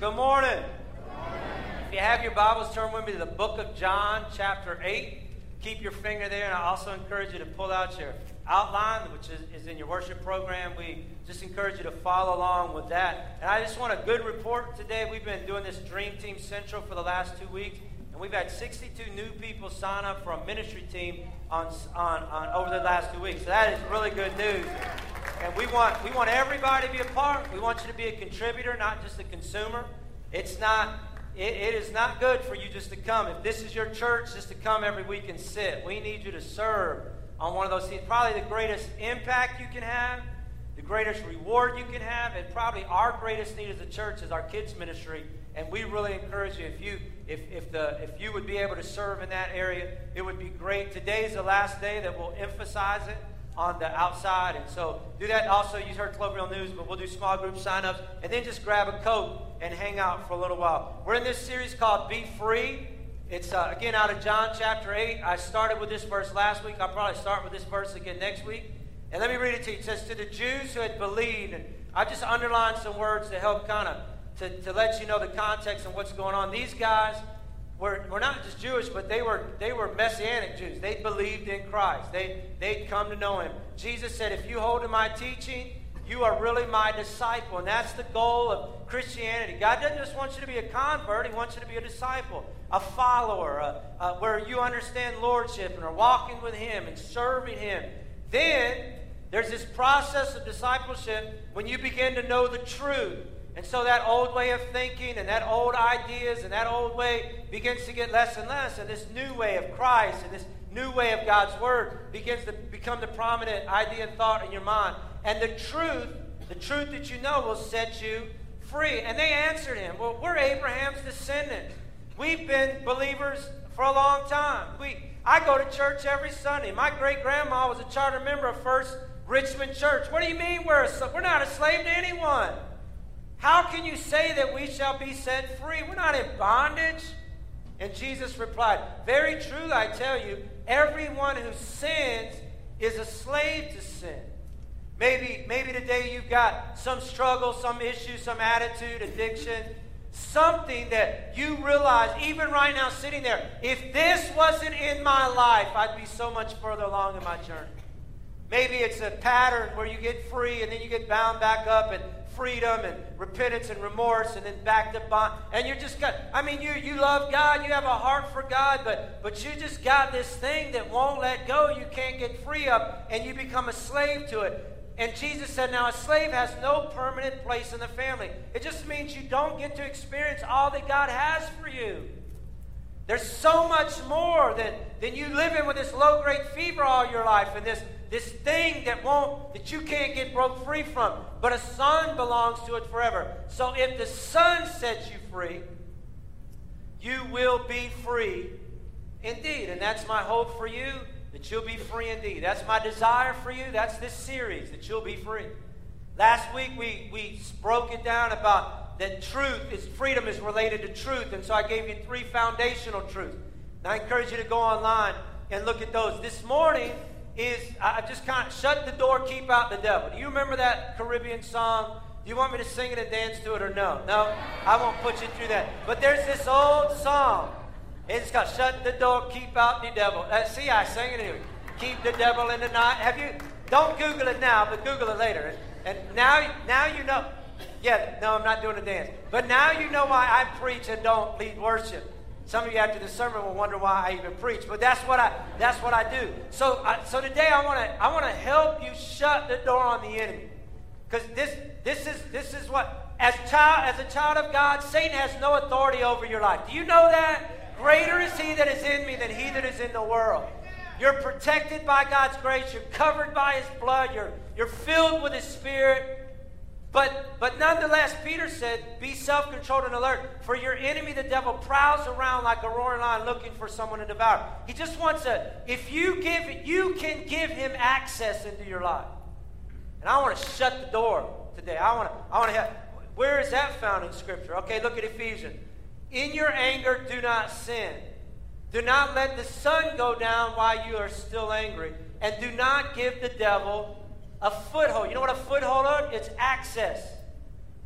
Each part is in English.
Good morning. Good morning. If you have your Bibles, turn with me to the book of John, chapter 8. Keep your finger there, and I also encourage you to pull out your outline, which is in your worship program. We just encourage you to follow along with that. And I just want a good report today. We've been doing this Dream Team Central for the last 2 weeks, and we've had 62 new people sign up for a ministry team on over the last 2 weeks. So that is really good news. And we want everybody to be a part. We want you to be a contributor, not just a consumer. It is not good for you just to come. If this is your church, just to come every week and sit. We need you to serve on one of those things. Probably the greatest impact you can have, the greatest reward you can have, and probably our greatest need as a church is our kids ministry. And we really encourage you if you would be able to serve in that area, it would be great. Today is the last day that we'll emphasize it on the outside, and so do that. Also, you heard Cloverdale News, but we'll do small group sign-ups, and then just grab a coat and hang out for a little while. We're in this series called Be Free. It's, again, out of John chapter 8. I started with this verse last week. I'll probably start with this verse again next week, and let me read it to you. It says, to the Jews who had believed, and I just underlined some words to help kind of to let you know the context and what's going on. These guys were not just Jewish, but they were Messianic Jews. They believed in Christ. They'd come to know Him. Jesus said, if you hold to my teaching, you are really my disciple. And that's the goal of Christianity. God doesn't just want you to be a convert. He wants you to be a disciple, a follower, where you understand lordship and are walking with Him and serving Him. Then there's this process of discipleship when you begin to know the truth. And so that old way of thinking and that old ideas and that old way begins to get less and less. And this new way of Christ and this new way of God's Word begins to become the prominent idea and thought in your mind. And the truth that you know will set you free. And they answered Him, well, we're Abraham's descendants. We've been believers for a long time. I go to church every Sunday. My great-grandma was a charter member of First Richmond Church. What do you mean we're not a slave to anyone? How can you say that we shall be set free? We're not in bondage. And Jesus replied, very truly I tell you, everyone who sins is a slave to sin. Maybe today you've got some struggle, some issue, some attitude, addiction, something that you realize, even right now sitting there, if this wasn't in my life, I'd be so much further along in my journey. Maybe it's a pattern where you get free and then you get bound back up and freedom and repentance and remorse and then back to bond. And you're just got, I mean, you love God, you have a heart for God, but you just got this thing that won't let go. You can't get free of, and you become a slave to it. And Jesus said, now a slave has no permanent place in the family. It just means you don't get to experience all that God has for you. There's so much more than you live in with this low-grade fever all your life and this thing that you can't get broke free from. But a son belongs to it forever. So if the son sets you free, you will be free indeed. And that's my hope for you, that you'll be free indeed. That's my desire for you. That's this series, that you'll be free. Last week we broke it down about that freedom is related to truth. And so I gave you 3 foundational truths. And I encourage you to go online and look at those. This morning, I just kind of shut the door, keep out the devil. Do you remember that Caribbean song? Do you want me to sing it and dance to it or no? No, I won't put you through that. But there's this old song. It's called Shut the Door, Keep Out the Devil. See, I sang it anyway. Keep the devil in the night. Don't Google it now, but Google it later. And now you know. Yeah, no, I'm not doing a dance. But now you know why I preach and don't lead worship. Some of you after the sermon will wonder why I even preach, but that's what I do. So today I want to help you shut the door on the enemy, because this is what as a child of God, Satan has no authority over your life. Do you know that? Greater is He that is in me than he that is in the world. You're protected by God's grace. You're covered by His blood. You're filled with His Spirit. But nonetheless, Peter said, be self-controlled and alert, for your enemy, the devil, prowls around like a roaring lion looking for someone to devour. He just wants you can give him access into your life. And I want to shut the door today. I want to help. Where is that found in Scripture? Okay, look at Ephesians. In your anger, do not sin. Do not let the sun go down while you are still angry. And do not give the devil a foothold. You know what a foothold is? It's access.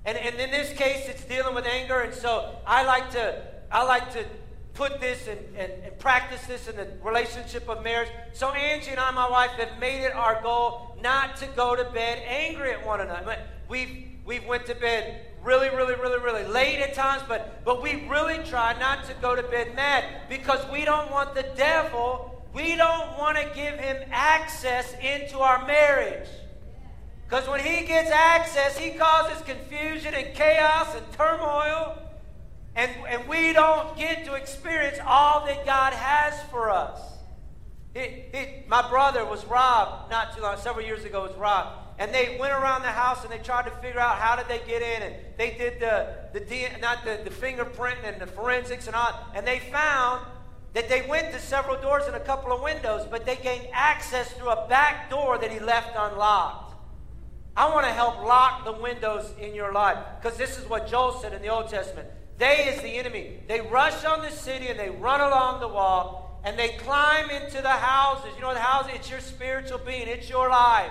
And in this case, it's dealing with anger. And so I like to put this and practice this in the relationship of marriage. So Angie and I, my wife, have made it our goal not to go to bed angry at one another. We've went to bed really late at times, but we really try not to go to bed mad, because we don't want the devil, we don't want to give him access into our marriage. Because when he gets access, he causes confusion and chaos and turmoil, and we don't get to experience all that God has for us. My brother was robbed not too long, several years ago was robbed. And they went around the house and they tried to figure out how did they get in. And they did the fingerprint and the forensics and all. And they found that they went to several doors and a couple of windows, but they gained access through a back door that he left unlocked. I want to help lock the windows in your life, because this is what Joel said in the Old Testament. They is the enemy. They rush on the city and they run along the wall and they climb into the houses. You know, the houses, it's your spiritual being. It's your life.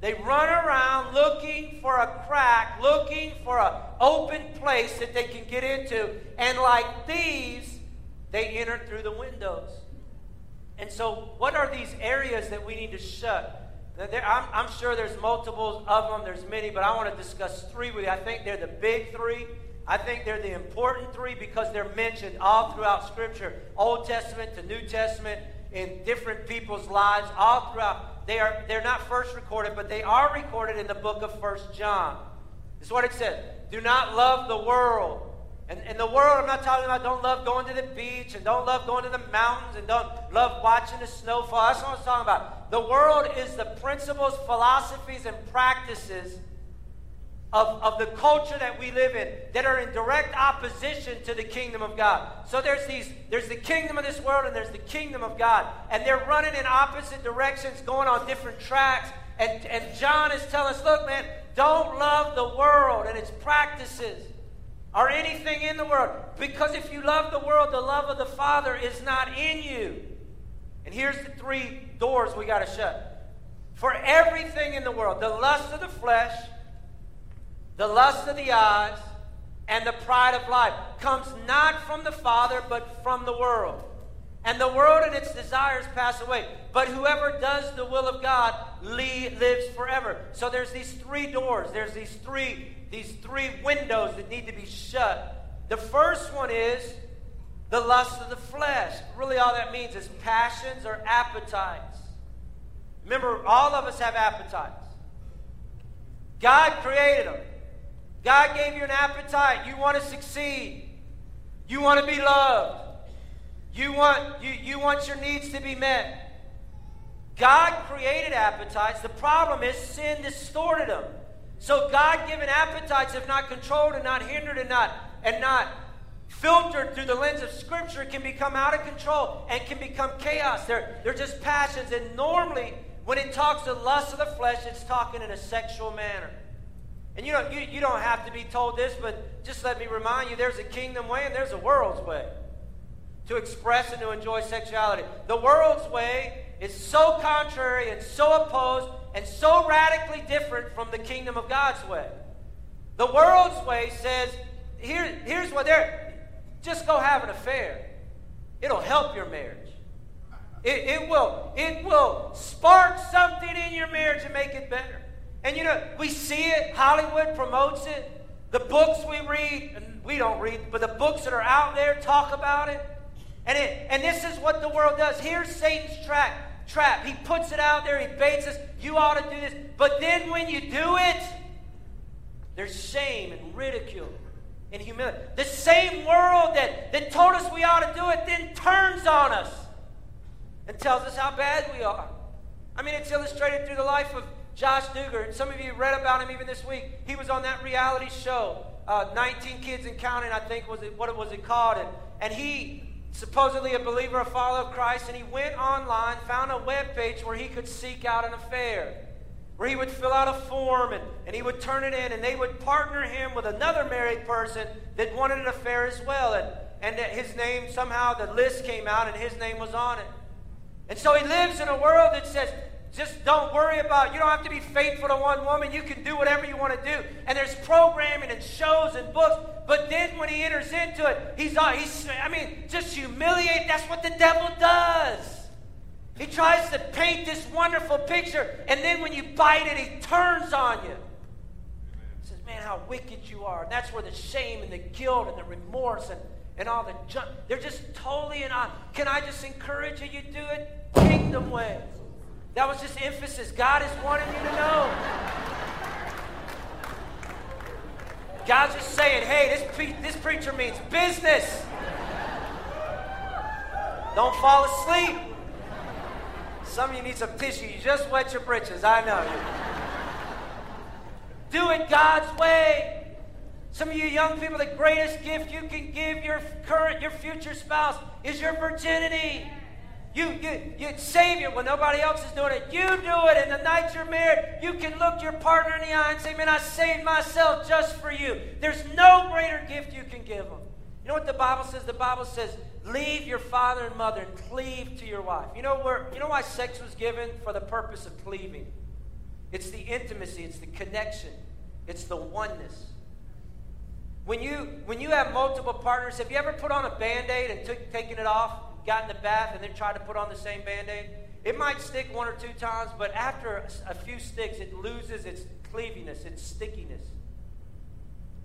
They run around looking for a crack, looking for an open place that they can get into. And like thieves, they enter through the windows. And so what are these areas that we need to shut? I'm sure there's multiples of them. There's many, but I want to discuss three with you. I think they're the big three. I think they're the important three, because they're mentioned all throughout Scripture, Old Testament to New Testament, in different people's lives, all throughout. They're not first recorded, but they are recorded in the book of 1 John. This is what it says. Do not love the world. And the world, I'm not talking about don't love going to the beach, and don't love going to the mountains, and don't love watching the snow fall. That's what I'm talking about. The world is the principles, philosophies, and practices of the culture that we live in that are in direct opposition to the kingdom of God. So there's the kingdom of this world and there's the kingdom of God. And they're running in opposite directions, going on different tracks. And John is telling us, look, man, don't love the world and its practices or anything in the world. Because if you love the world, the love of the Father is not in you. And here's the three doors we got to shut. For everything in the world, the lust of the flesh, the lust of the eyes, and the pride of life comes not from the Father, but from the world. And the world and its desires pass away. But whoever does the will of God lives forever. So there's these three doors. There's these three windows that need to be shut. The first one is the lust of the flesh. Really all that means is passions or appetites. Remember, all of us have appetites. God created them. God gave you an appetite. You want to succeed. You want to be loved. You want your needs to be met. God created appetites. The problem is sin distorted them. So God-given appetites, if not controlled and not hindered and not filtered through the lens of Scripture, can become out of control and can become chaos. They're just passions, and normally, when it talks to lust of the flesh, it's talking in a sexual manner. And you don't have to be told this, but just let me remind you, there's a kingdom way and there's a world's way to express and to enjoy sexuality. The world's way is so contrary and so opposed and so radically different from the kingdom of God's way. The world's way says, here's what just go have an affair. It'll help your marriage. It will spark something in your marriage and make it better. And we see it. Hollywood promotes it. The books we read, and we don't read, but the books that are out there talk about it. And this is what the world does. Here's Satan's trap. He puts it out there. He baits us. You ought to do this. But then when you do it, there's shame and ridicule and humility. The same world that told us we ought to do it then turns on us and tells us how bad we are. I mean, it's illustrated through the life of Josh Dugar. Some of you read about him even this week. He was on that reality show, 19 Kids and Counting, I think was it called. And he, supposedly a believer, a follower of Christ, and he went online, found a webpage where he could seek out an affair, where he would fill out a form and he would turn it in, and they would partner him with another married person that wanted an affair as well. And his name, somehow the list came out and his name was on it. And so he lives in a world that says, Just don't worry about it. You don't have to be faithful to one woman. You can do whatever you want to do. And there's programming and shows and books. But then when he enters into it, just humiliate. That's what the devil does. He tries to paint this wonderful picture. And then when you bite it, he turns on you. He says, man, how wicked you are. And that's where the shame and the guilt and the remorse and all the junk. They're just totally in awe. Can I just encourage you? You do it kingdom way. That was just emphasis. God is wanting you to know. God's just saying, hey, this preacher means business. Don't fall asleep. Some of you need some tissue. You just wet your britches. I know you. Do it God's way. Some of you young people, the greatest gift you can give your future spouse is your virginity. You save it when nobody else is doing it. You do it, and the night you're married, you can look your partner in the eye and say, man, I saved myself just for you. There's no greater gift you can give them. You know what the Bible says? The Bible says, leave your father and mother and cleave to your wife. You know why sex was given? For the purpose of cleaving. It's the intimacy. It's the connection. It's the oneness. When you have multiple partners, have you ever put on a Band-Aid and taken it off? Got in the bath and then tried to put on the same Band-Aid? It might stick one or two times, but after a few sticks, it loses its cleaviness, its stickiness.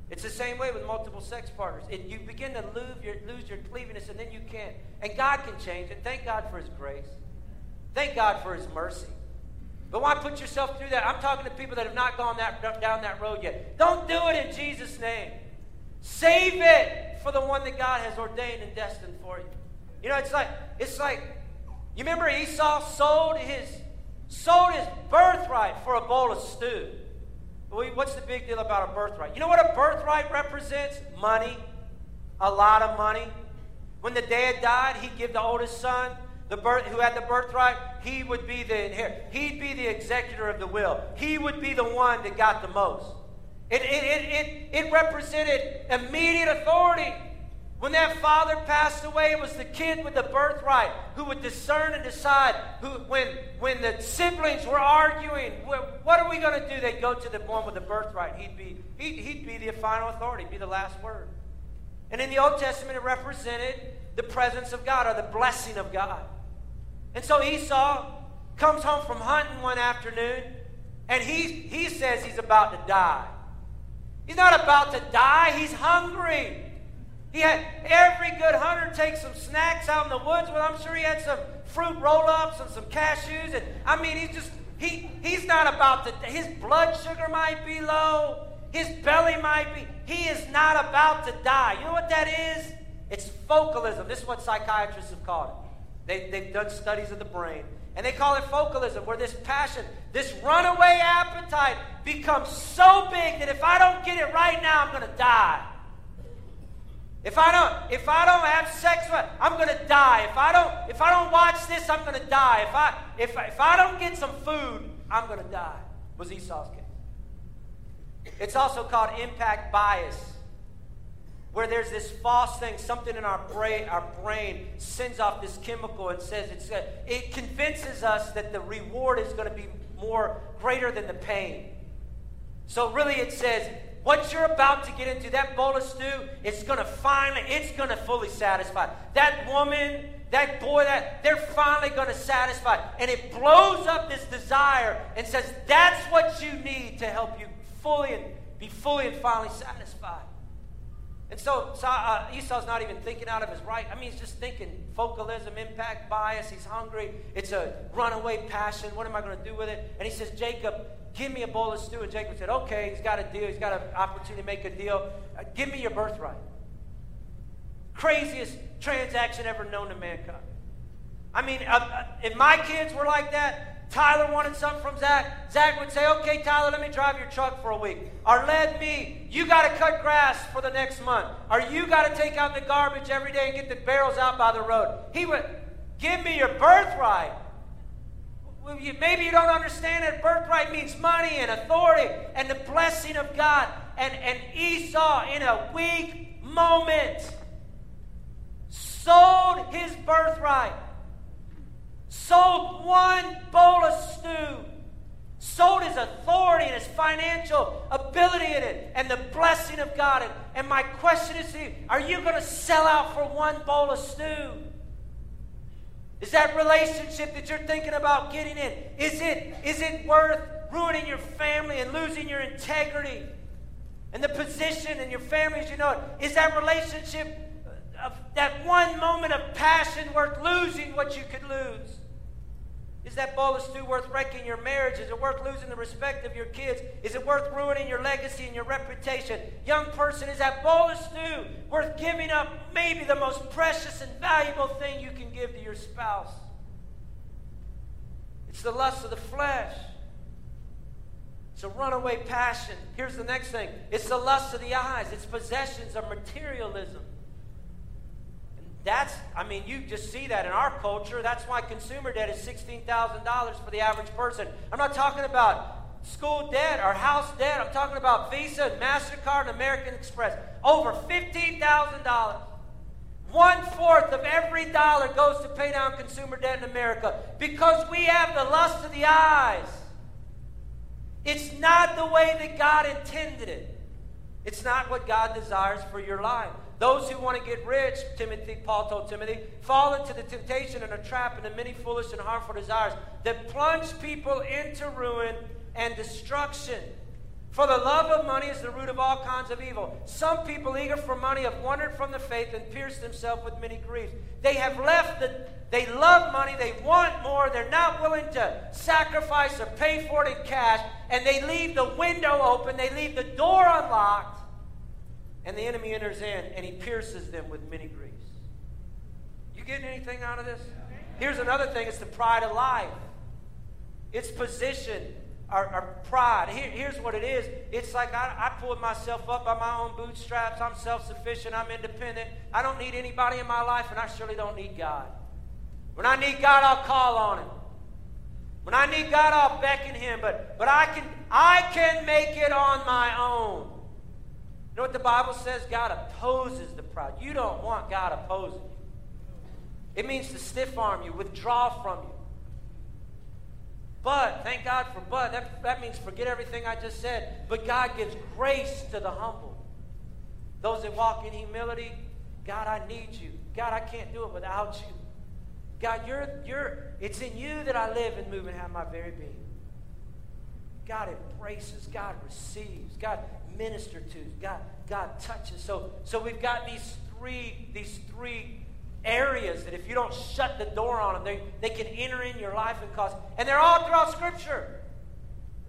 It's the same way with multiple sex partners. You begin to lose your cleaviness, and then you can't. And God can change it. Thank God for His grace. Thank God for His mercy. But why put yourself through that? I'm talking to people that have not gone down that road yet. Don't do it in Jesus' name. Save it for the one that God has ordained and destined for you. You know, it's like you remember Esau sold his birthright for a bowl of stew. What's the big deal about a birthright? You know what a birthright represents? Money. A lot of money. When the dad died, he'd give the oldest son, who had the birthright, he would be the inheritor. He'd be the executor of the will. He would be the one that got the most. It represented immediate authority. When that father passed away, it was the kid with the birthright who would discern and decide. When the siblings were arguing, what are we going to do? They'd go to the one with the birthright. He'd be the final authority, be the last word. And in the Old Testament, it represented the presence of God or the blessing of God. And so Esau comes home from hunting one afternoon, and he says he's about to die. He's not about to die. He's hungry. Every good hunter takes some snacks out in the woods. Well, I'm sure he had some fruit roll-ups and some cashews. And he's not about to. His blood sugar might be low. His belly might be. He is not about to die. You know what that is? It's focalism. This is what psychiatrists have called it. They've done studies of the brain. And they call it focalism, where this passion, this runaway appetite becomes so big that if I don't get it right now, I'm going to die. If I don't have sex, I'm going to die. If I don't watch this, I'm going to die. If I don't get some food, I'm going to die. Was Esau's case. It's also called impact bias, where there's this false thing, something in our brain sends off this chemical and says it convinces us that the reward is going to be greater than the pain. So really it says, what you're about to get into, that bowl of stew, it's going to fully satisfy. That woman, that boy, they're finally going to satisfy. And it blows up this desire and says, that's what you need to help you be fully and finally satisfied. And so Esau's not even thinking out of his right. He's just thinking focalism, impact bias. He's hungry. It's a runaway passion. What am I going to do with it? And he says, Jacob, give me a bowl of stew. And Jacob said, okay, he's got a deal. He's got an opportunity to make a deal. Give me your birthright. Craziest transaction ever known to mankind. If my kids were like that, Tyler wanted something from Zach. Zach would say, okay, Tyler, let me drive your truck for a week. Or let me, you got to cut grass for the next month. Or you got to take out the garbage every day and get the barrels out by the road. He would, give me your birthright. Maybe you don't understand it. Birthright means money and authority and the blessing of God. And Esau, in a weak moment, sold his birthright. sold one bowl of stew, sold his authority and his financial ability in it and the blessing of God. And my question is to you, are you going to sell out for one bowl of stew? Is that relationship that you're thinking about getting in, is it worth ruining your family and losing your integrity and the position and your family as you know it? Is that relationship, of that one moment of passion, worth losing what you could lose? Is that bowl of stew worth wrecking your marriage? Is it worth losing the respect of your kids? Is it worth ruining your legacy and your reputation? Young person, is that bowl of stew worth giving up maybe the most precious and valuable thing you can give to your spouse? It's the lust of the flesh. It's a runaway passion. Here's the next thing. It's the lust of the eyes. It's possessions of materialism. You just see that in our culture. That's why consumer debt is $16,000 for the average person. I'm not talking about school debt or house debt. I'm talking about Visa and MasterCard and American Express. Over $15,000. 1/4 of every dollar goes to pay down consumer debt in America because we have the lust of the eyes. It's not the way that God intended it. It's not what God desires for your life. Those who want to get rich, Paul told Timothy, fall into the temptation and a trap and the many foolish and harmful desires that plunge people into ruin and destruction. For the love of money is the root of all kinds of evil. Some people eager for money have wandered from the faith and pierced themselves with many griefs. They love money, they want more, they're not willing to sacrifice or pay for it in cash, and they leave the window open, they leave the door unlocked. And the enemy enters in, and he pierces them with many griefs. You getting anything out of this? Here's another thing. It's the pride of life. It's position, or pride. Here's what it is. It's like I pulled myself up by my own bootstraps. I'm self-sufficient. I'm independent. I don't need anybody in my life, and I surely don't need God. When I need God, I'll call on him. When I need God, I'll beckon him. But I can make it on my own. You know what the Bible says? God opposes the proud. You don't want God opposing you. It means to stiff arm you, withdraw from you. But, thank God for but. That means forget everything I just said. But God gives grace to the humble. Those that walk in humility, God, I need you. God, I can't do it without you. God, it's in you that I live and move and have my very being. God embraces, God receives, God minister to, God touches. So we've got these three areas that if you don't shut the door on them, they can enter in your life and cause. And they're all throughout Scripture.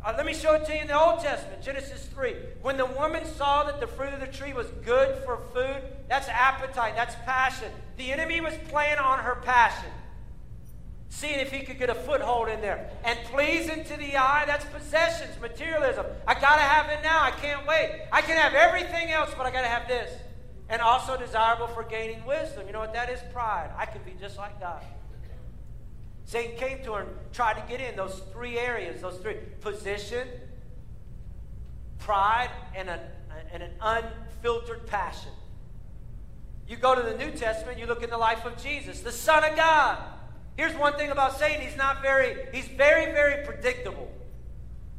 Let me show it to you in the Old Testament, Genesis 3. When the woman saw that the fruit of the tree was good for food, that's appetite, that's passion. The enemy was playing on her passion, seeing if he could get a foothold in there. And pleasing to the eye, that's possessions, materialism. I got to have it now. I can't wait. I can have everything else, but I got to have this. And also desirable for gaining wisdom. You know what that is? Pride. I can be just like God. Satan came to her and tried to get in those three areas, those three. Position, pride, and an unfiltered passion. You go to the New Testament, you look in the life of Jesus, the Son of God. Here's one thing about Satan. He's very, very predictable.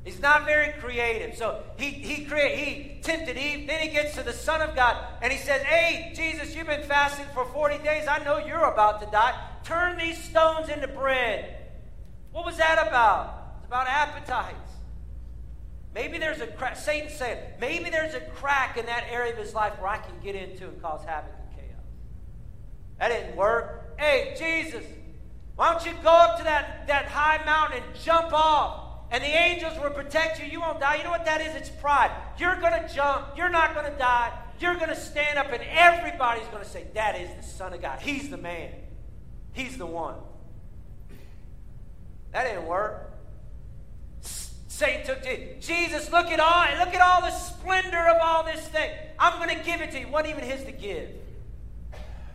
He's not very creative. So he tempted Eve. Then he gets to the Son of God. And he says, hey, Jesus, you've been fasting for 40 days. I know you're about to die. Turn these stones into bread. What was that about? It's about appetites. Maybe there's a crack. Satan's saying, maybe there's a crack in that area of his life where I can get into and cause havoc and chaos. That didn't work. Hey, Jesus, why don't you go up to that high mountain and jump off? And the angels will protect you. You won't die. You know what that is? It's pride. You're going to jump. You're not going to die. You're going to stand up, and everybody's going to say, that is the Son of God. He's the man. He's the one. That didn't work. Satan took Jesus, look at all the splendor of all this thing. I'm going to give it to you. It wasn't even his to give.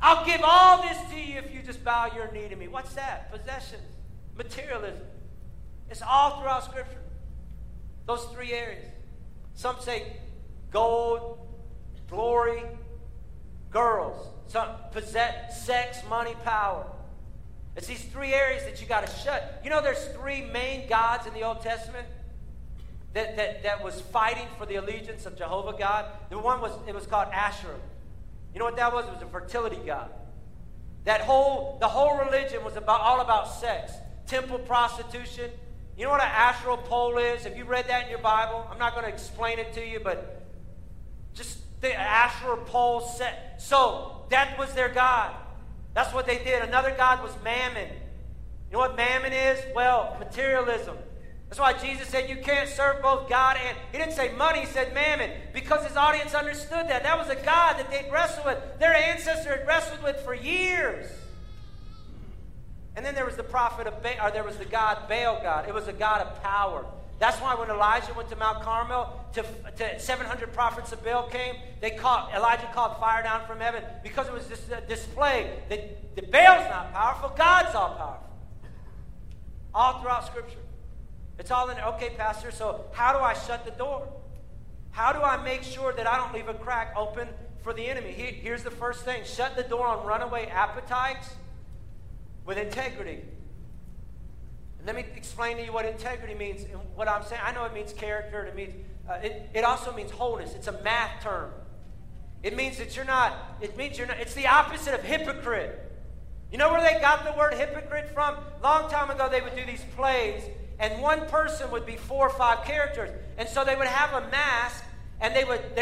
I'll give all this to you if you just bow your knee to me. What's that? Possessions, materialism. It's all throughout Scripture. Those three areas. Some say gold, glory, girls. Some possess sex, money, power. It's these three areas that you got to shut. You know, there's three main gods in the Old Testament that was fighting for the allegiance of Jehovah God. The one was, it was called Asherah. You know what that was? It was a fertility god. The whole religion was all about sex, temple prostitution. You know what an Asherah pole is? Have you read that in your Bible? I'm not going to explain it to you, but just the Asherah pole set. So that was their god. That's what they did. Another god was Mammon. You know what Mammon is? Well, materialism. That's why Jesus said you can't serve both God and... He didn't say money, he said Mammon. Because his audience understood that. That was a god that they'd wrestled with. Their ancestor had wrestled with for years. And then there was the prophet of Baal, or there was the god Baal god. It was a god of power. That's why when Elijah went to Mount Carmel, to 700 prophets of Baal came, Elijah called fire down from heaven because it was this display that Baal's not powerful, God's all powerful. All throughout Scripture. It's all in there. Okay, Pastor, so how do I shut the door? How do I make sure that I don't leave a crack open for the enemy? Here's the first thing. Shut the door on runaway appetites with integrity. Let me explain to you what integrity means and what I'm saying. I know it means character. It means it also means wholeness. It's a math term. It means that you're not. It means you're not. It's the opposite of hypocrite. You know where they got the word hypocrite from? Long time ago, they would do these plays, and one person would be 4 or 5 characters, and so they would have a mask, and they would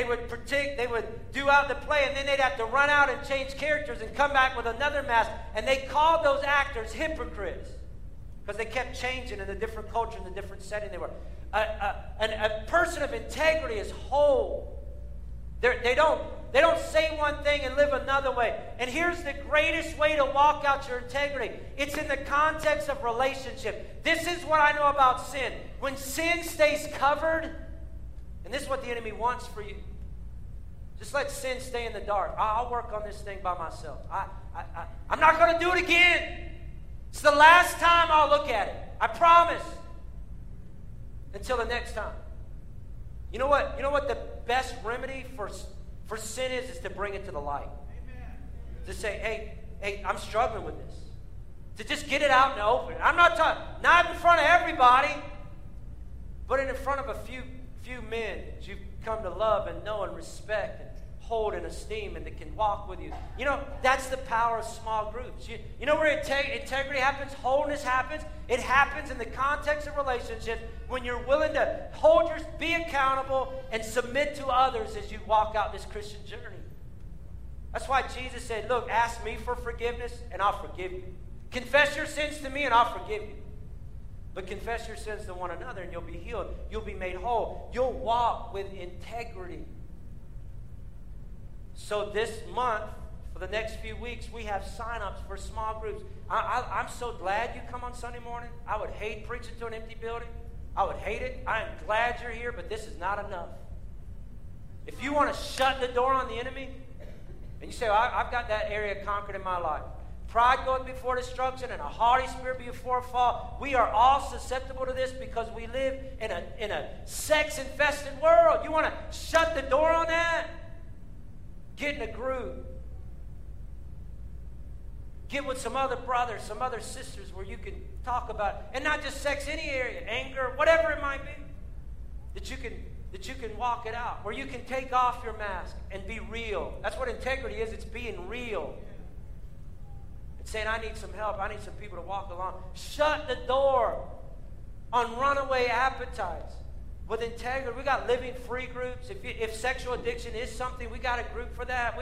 do out the play, and then they'd have to run out and change characters and come back with another mask, and they called those actors hypocrites. Because they kept changing in the different culture, in the different setting they were. A person of integrity is whole. They don't say one thing and live another way. And here's the greatest way to walk out your integrity. It's in the context of relationship. This is what I know about sin. When sin stays covered, and this is what the enemy wants for you. Just let sin stay in the dark. I'll work on this thing by myself. I'm not going to do it again. It's the last time I'll look at it. I promise. Until the next time. You know what? You know what the best remedy for sin is to bring it to the light. Amen. To say, hey, I'm struggling with this. To just get it out in the open. I'm not talking, not in front of everybody, but in front of a few men that you've come to love and know and respect and hold and esteem, and that can walk with you. You know, that's the power of small groups. You know where integrity happens, wholeness happens? It happens in the context of relationships when you're willing to be accountable and submit to others as you walk out this Christian journey. That's why Jesus said, look, ask me for forgiveness and I'll forgive you. Confess your sins to me and I'll forgive you. But confess your sins to one another and you'll be healed. You'll be made whole. You'll walk with integrity. So this month, for the next few weeks, we have sign-ups for small groups. I'm so glad you come on Sunday morning. I would hate preaching to an empty building. I would hate it. I am glad you're here, but this is not enough. If you want to shut the door on the enemy, and you say, well, I've got that area conquered in my life. Pride goeth before destruction, and a haughty spirit before a fall. We are all susceptible to this because we live in a sex-infested world. You want to shut the door on that? Get in a group. Get with some other brothers, some other sisters where you can talk about it. And not just sex, any area, anger, whatever it might be. That you can walk it out. Where you can take off your mask and be real. That's what integrity is. It's being real. It's saying, I need some help. I need some people to walk along. Shut the door on runaway appetites. With integrity, we got living free groups. If sexual addiction is something, we got a group for that.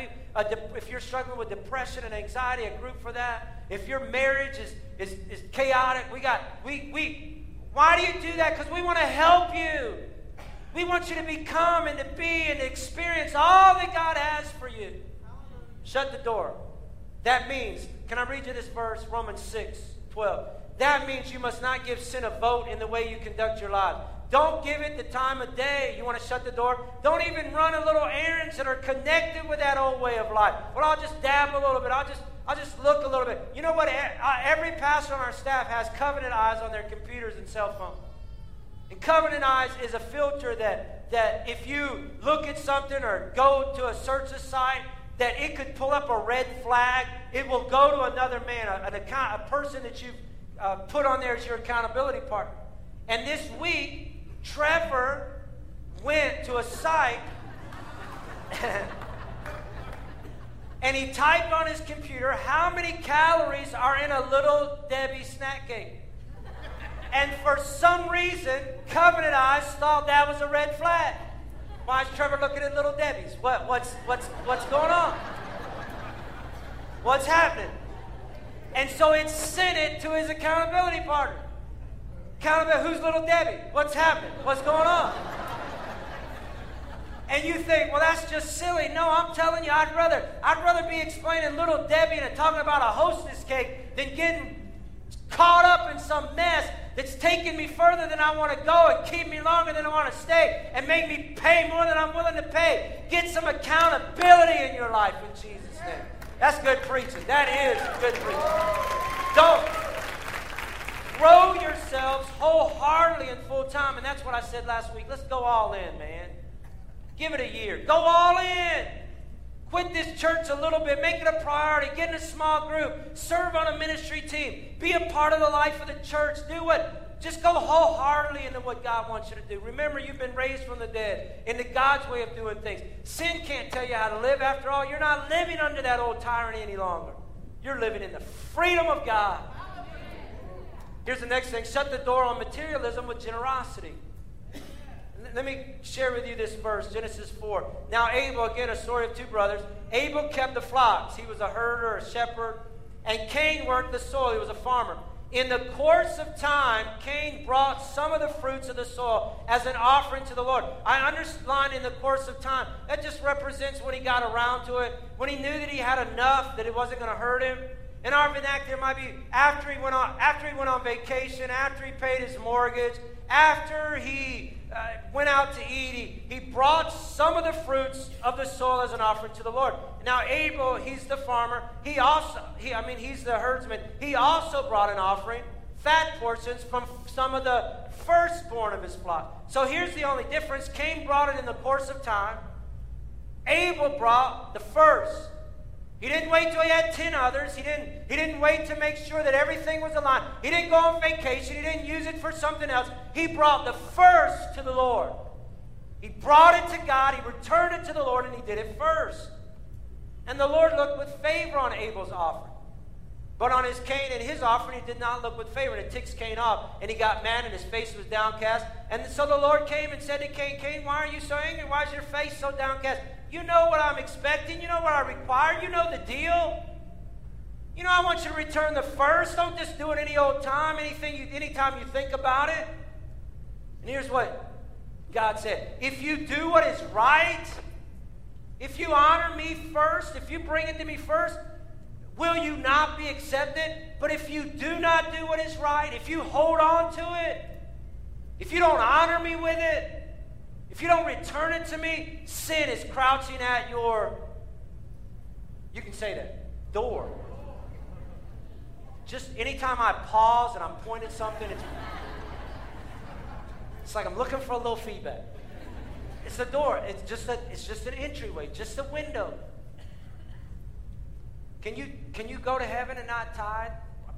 If you're struggling with depression and anxiety, a group for that. If your marriage is chaotic, why do you do that? Because we want to help you. We want you to become and to be and to experience all that God has for you. Shut the door. That means, can I read you this verse? Romans 6:12. That means you must not give sin a vote in the way you conduct your lives. Don't give it the time of day. You want to shut the door? Don't even run a little errands that are connected with that old way of life. Well, I'll just dab a little bit. I'll just look a little bit. You know what? Every pastor on our staff has covenant eyes on their computers and cell phones. And covenant eyes is a filter that if you look at something or go to a search a site, that it could pull up a red flag. It will go to another man, a person that you've put on there as your accountability partner. And this week, Trevor went to a site and he typed on his computer, how many calories are in a Little Debbie snack cake? And for some reason, covenant eyes thought that was a red flag. Why is Trevor looking at Little Debbie's? What's going on? What's happening? And so it sent it to his accountability partner. Accountability, who's Little Debbie? What's happening? What's going on? And you think, well, that's just silly. No, I'm telling you, I'd rather be explaining Little Debbie and talking about a hostess cake than getting caught up in some mess that's taking me further than I want to go and keep me longer than I want to stay and make me pay more than I'm willing to pay. Get some accountability in your life in Jesus' name. That's good preaching. That is good preaching. Don't throw yourselves wholeheartedly and full time, and that's what I said last week. Let's go all in, man. Give it a year. Go all in. Quit this church a little bit. Make it a priority. Get in a small group. Serve on a ministry team. Be a part of the life of the church. Do what? Just go wholeheartedly into what God wants you to do. Remember, you've been raised from the dead into God's way of doing things. Sin can't tell you how to live. After all, you're not living under that old tyranny any longer. You're living in the freedom of God. Here's the next thing. Shut the door on materialism with generosity. Let me share with you this verse, Genesis 4. Now Abel, again, a story of two brothers. Abel kept the flocks. He was a herder, a shepherd. And Cain worked the soil. He was a farmer. In the course of time, Cain brought some of the fruits of the soil as an offering to the Lord. I underline in the course of time. That just represents when he got around to it, when he knew that he had enough, that it wasn't going to hurt him. In our vernacular, it might be after he went on vacation, after he paid his mortgage, after he went out to eat, he brought some of the fruits of the soil as an offering to the Lord. Now Abel, he's the farmer. He's the herdsman. He also brought an offering, fat portions from some of the firstborn of his flock. So here's the only difference. Cain brought it in the course of time. Abel brought the first. He didn't wait till he had 10 others. He didn't wait to make sure that everything was aligned. He didn't go on vacation. He didn't use it for something else. He brought the first to the Lord. He brought it to God. He returned it to the Lord, and he did it first. And the Lord looked with favor on Abel's offering. But on his Cain and his offering, he did not look with favor. And it ticks Cain off, and he got mad, and his face was downcast. And so the Lord came and said to Cain, Cain, why are you so angry? Why is your face so downcast? You know what I'm expecting. You know what I require. You know the deal. You know I want you to return the first. Don't just do it any old time, anytime you think about it. And here's what God said. If you do what is right, if you honor me first, if you bring it to me first, will you not be accepted? But if you do not do what is right, if you hold on to it, if you don't honor me with it, if you don't return it to me, sin is crouching at your, you can say that, door. Just anytime I pause and I'm pointing something, it's like I'm looking for a little feedback. It's the door. It's just an entryway, just a window. Can you go to heaven and not tithe?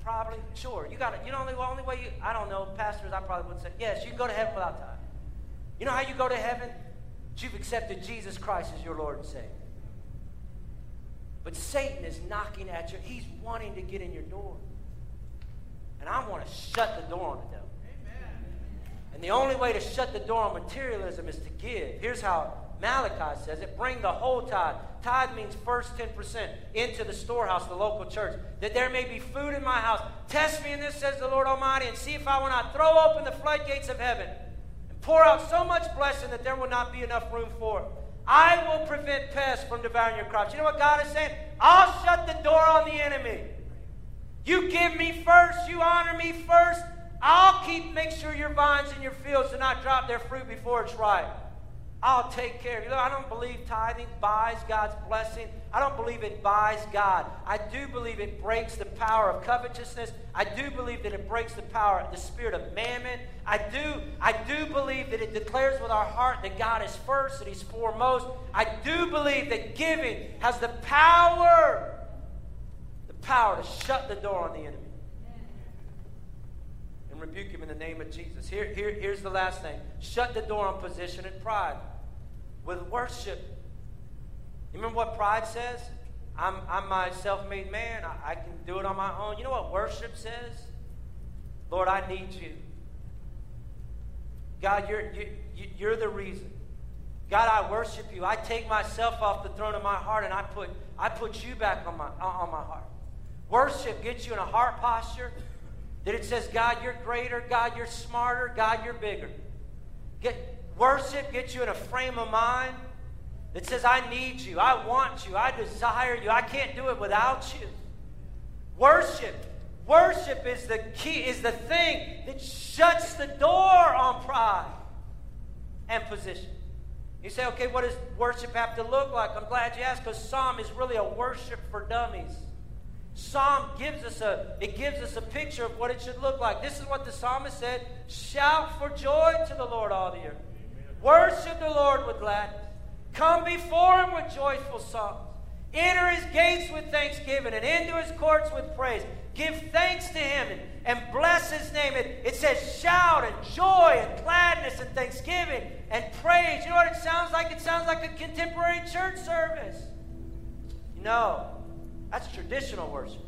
Probably, sure. I don't know, pastors, I probably wouldn't say, yes, you can go to heaven without tithe. You know how you go to heaven? You've accepted Jesus Christ as your Lord and Savior. But Satan is knocking at you. He's wanting to get in your door. And I want to shut the door on the devil. Amen. And the only way to shut the door on materialism is to give. Here's how Malachi says it. Bring the whole tithe. Tithe means first 10% into the storehouse, the local church, that there may be food in my house. Test me in this, says the Lord Almighty, and see if I will not throw open the floodgates of heaven. Pour out so much blessing that there will not be enough room for it. I will prevent pests from devouring your crops. You know what God is saying? I'll shut the door on the enemy. You give me first. You honor me first. I'll make sure your vines and your fields do not drop their fruit before it's ripe. I'll take care of you. Look, I don't believe tithing buys God's blessing. I don't believe it buys God. I do believe it breaks the power of covetousness. I do believe that it breaks the power, the spirit of mammon. I do believe that it declares with our heart that God is first, that He's foremost. I do believe that giving has the power to shut the door on the enemy and rebuke him in the name of Jesus. Here's the last thing. Shut the door on position and pride with worship. You remember what pride says? I'm my self-made man. I can do it on my own. You know what worship says? Lord, I need you. God, you're the reason. God, I worship you. I take myself off the throne of my heart and I put you back on my heart. Worship gets you in a heart posture that it says, God, you're greater. God, you're smarter. God, you're bigger. Worship gets you in a frame of mind that says, I need you, I want you, I desire you, I can't do it without you. Worship is the key, is the thing that shuts the door on pride and position. You say, okay, what does worship have to look like? I'm glad you asked, because Psalm is really a worship for dummies. Psalm gives us a picture of what it should look like. This is what the psalmist said: shout for joy to the Lord, all the earth. Amen. Worship the Lord with gladness. Come before Him with joyful songs. Enter His gates with thanksgiving and into His courts with praise. Give thanks to Him and bless His name. It says shout and joy and gladness and thanksgiving and praise. You know what it sounds like? It sounds like a contemporary church service. No, that's traditional worship.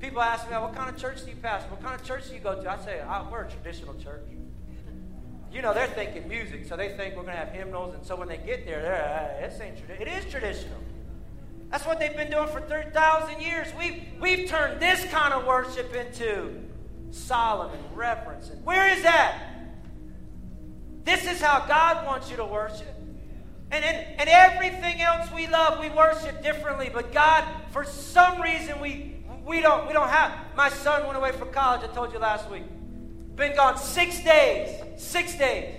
People ask me, what kind of church do you pastor? What kind of church do you go to? I say, we're a traditional church. You know, they're thinking music, so they think we're going to have hymnals, and so when they get there, it is traditional. That's what they've been doing for 3,000 years. We've turned this kind of worship into solemn and reverence. Where is that? This is how God wants you to worship. And everything else we love, we worship differently. But God, for some reason, we don't have. My son went away for college, I told you last week. Been gone 6 days. 6 days.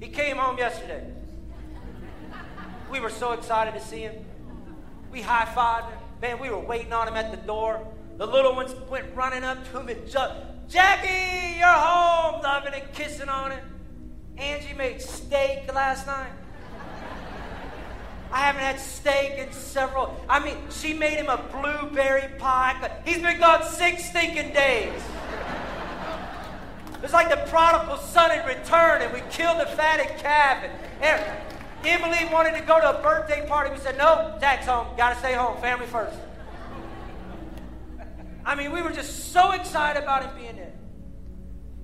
He came home yesterday. We were so excited to see him. We high-fived him. Man, we were waiting on him at the door. The little ones went running up to him and just, Jackie, you're home, loving and kissing on him. Angie made steak last night. I haven't had steak in several. I mean, she made him a blueberry pie. He's been gone 6 stinking days. It's like the prodigal son in return, and we killed the fatted calf. And Emily wanted to go to a birthday party. We said, no, Zach's home. Got to stay home. Family first. I mean, we were just so excited about him being there.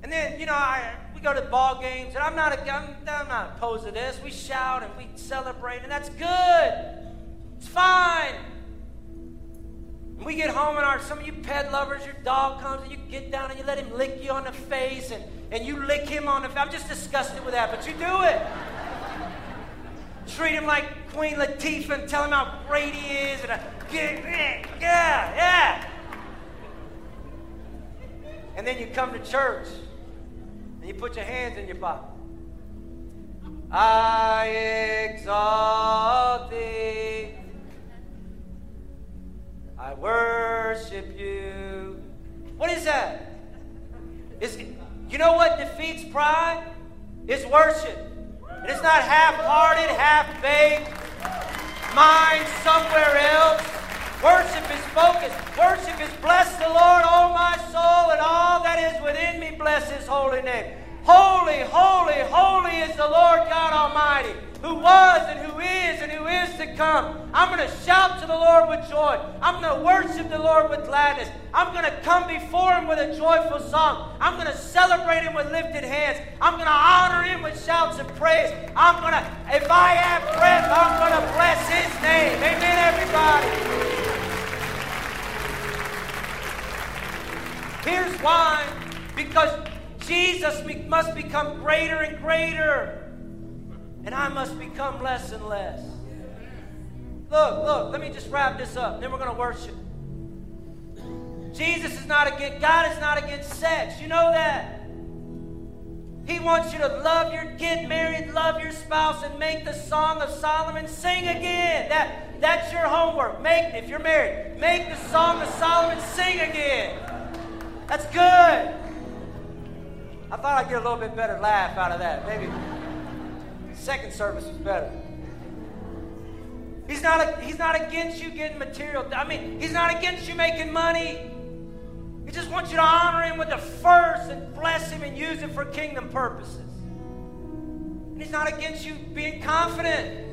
And then, you know, we go to ball games, and I'm not opposed to this. We shout, and we celebrate, and that's good. It's fine. We get home and some of you pet lovers, your dog comes and you get down and you let him lick you on the face and you lick him on the face. I'm just disgusted with that, but you do it. Treat him like Queen Latifah and tell him how great he is. And then you come to church and you put your hands in your pocket. I exalt thee. I worship you. What is that? You know what defeats pride? It's worship. And it's not half-hearted, half-baked, mind somewhere else. Worship is focused. Worship is bless the Lord, oh my soul, and all that is within me, bless His holy name. Holy, holy, holy is the Lord God Almighty, who was and who is to come. I'm going to shout to the Lord with joy. I'm going to worship the Lord with gladness. I'm going to come before Him with a joyful song. I'm going to celebrate Him with lifted hands. I'm going to honor Him with shouts of praise. If I have breath, I'm going to bless His name. Amen, everybody. Here's why. Because Jesus must become greater and greater. And I must become less and less. Look, let me just wrap this up. Then we're going to worship. God is not against sex. You know that. He wants you to love your, get married, love your spouse, and make the Song of Solomon sing again. That's your homework. Make, if you're married, make the Song of Solomon sing again. That's good. I thought I'd get a little bit better laugh out of that. Maybe second service was better. He's not against you getting material. I mean, he's not against you making money. He just wants you to honor him with the first and bless him and use it for kingdom purposes. And he's not against you being confident.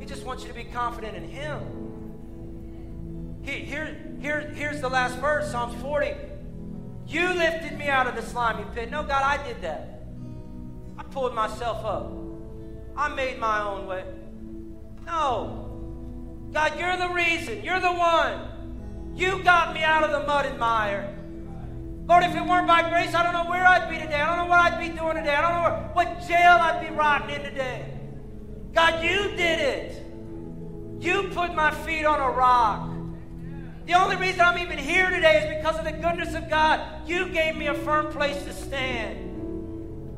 He just wants you to be confident in him. Here's the last verse, Psalms 40. You lifted me out of the slimy pit. No, God, I did that. I pulled myself up. I made my own way. No. God, you're the reason. You're the one. You got me out of the mud and mire. Lord, if it weren't by grace, I don't know where I'd be today. I don't know what I'd be doing today. I don't know what jail I'd be rotting in today. God, you did it. You put my feet on a rock. The only reason I'm even here today is because of the goodness of God. You gave me a firm place to stand.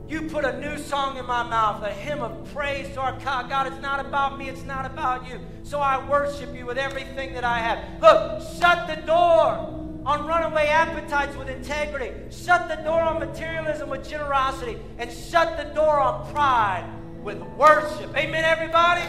You put a new song in my mouth, a hymn of praise to our God. God, it's not about me, it's not about you. So I worship you with everything that I have. Look, shut the door on runaway appetites with integrity. Shut the door on materialism with generosity. And shut the door on pride with worship. Amen, everybody?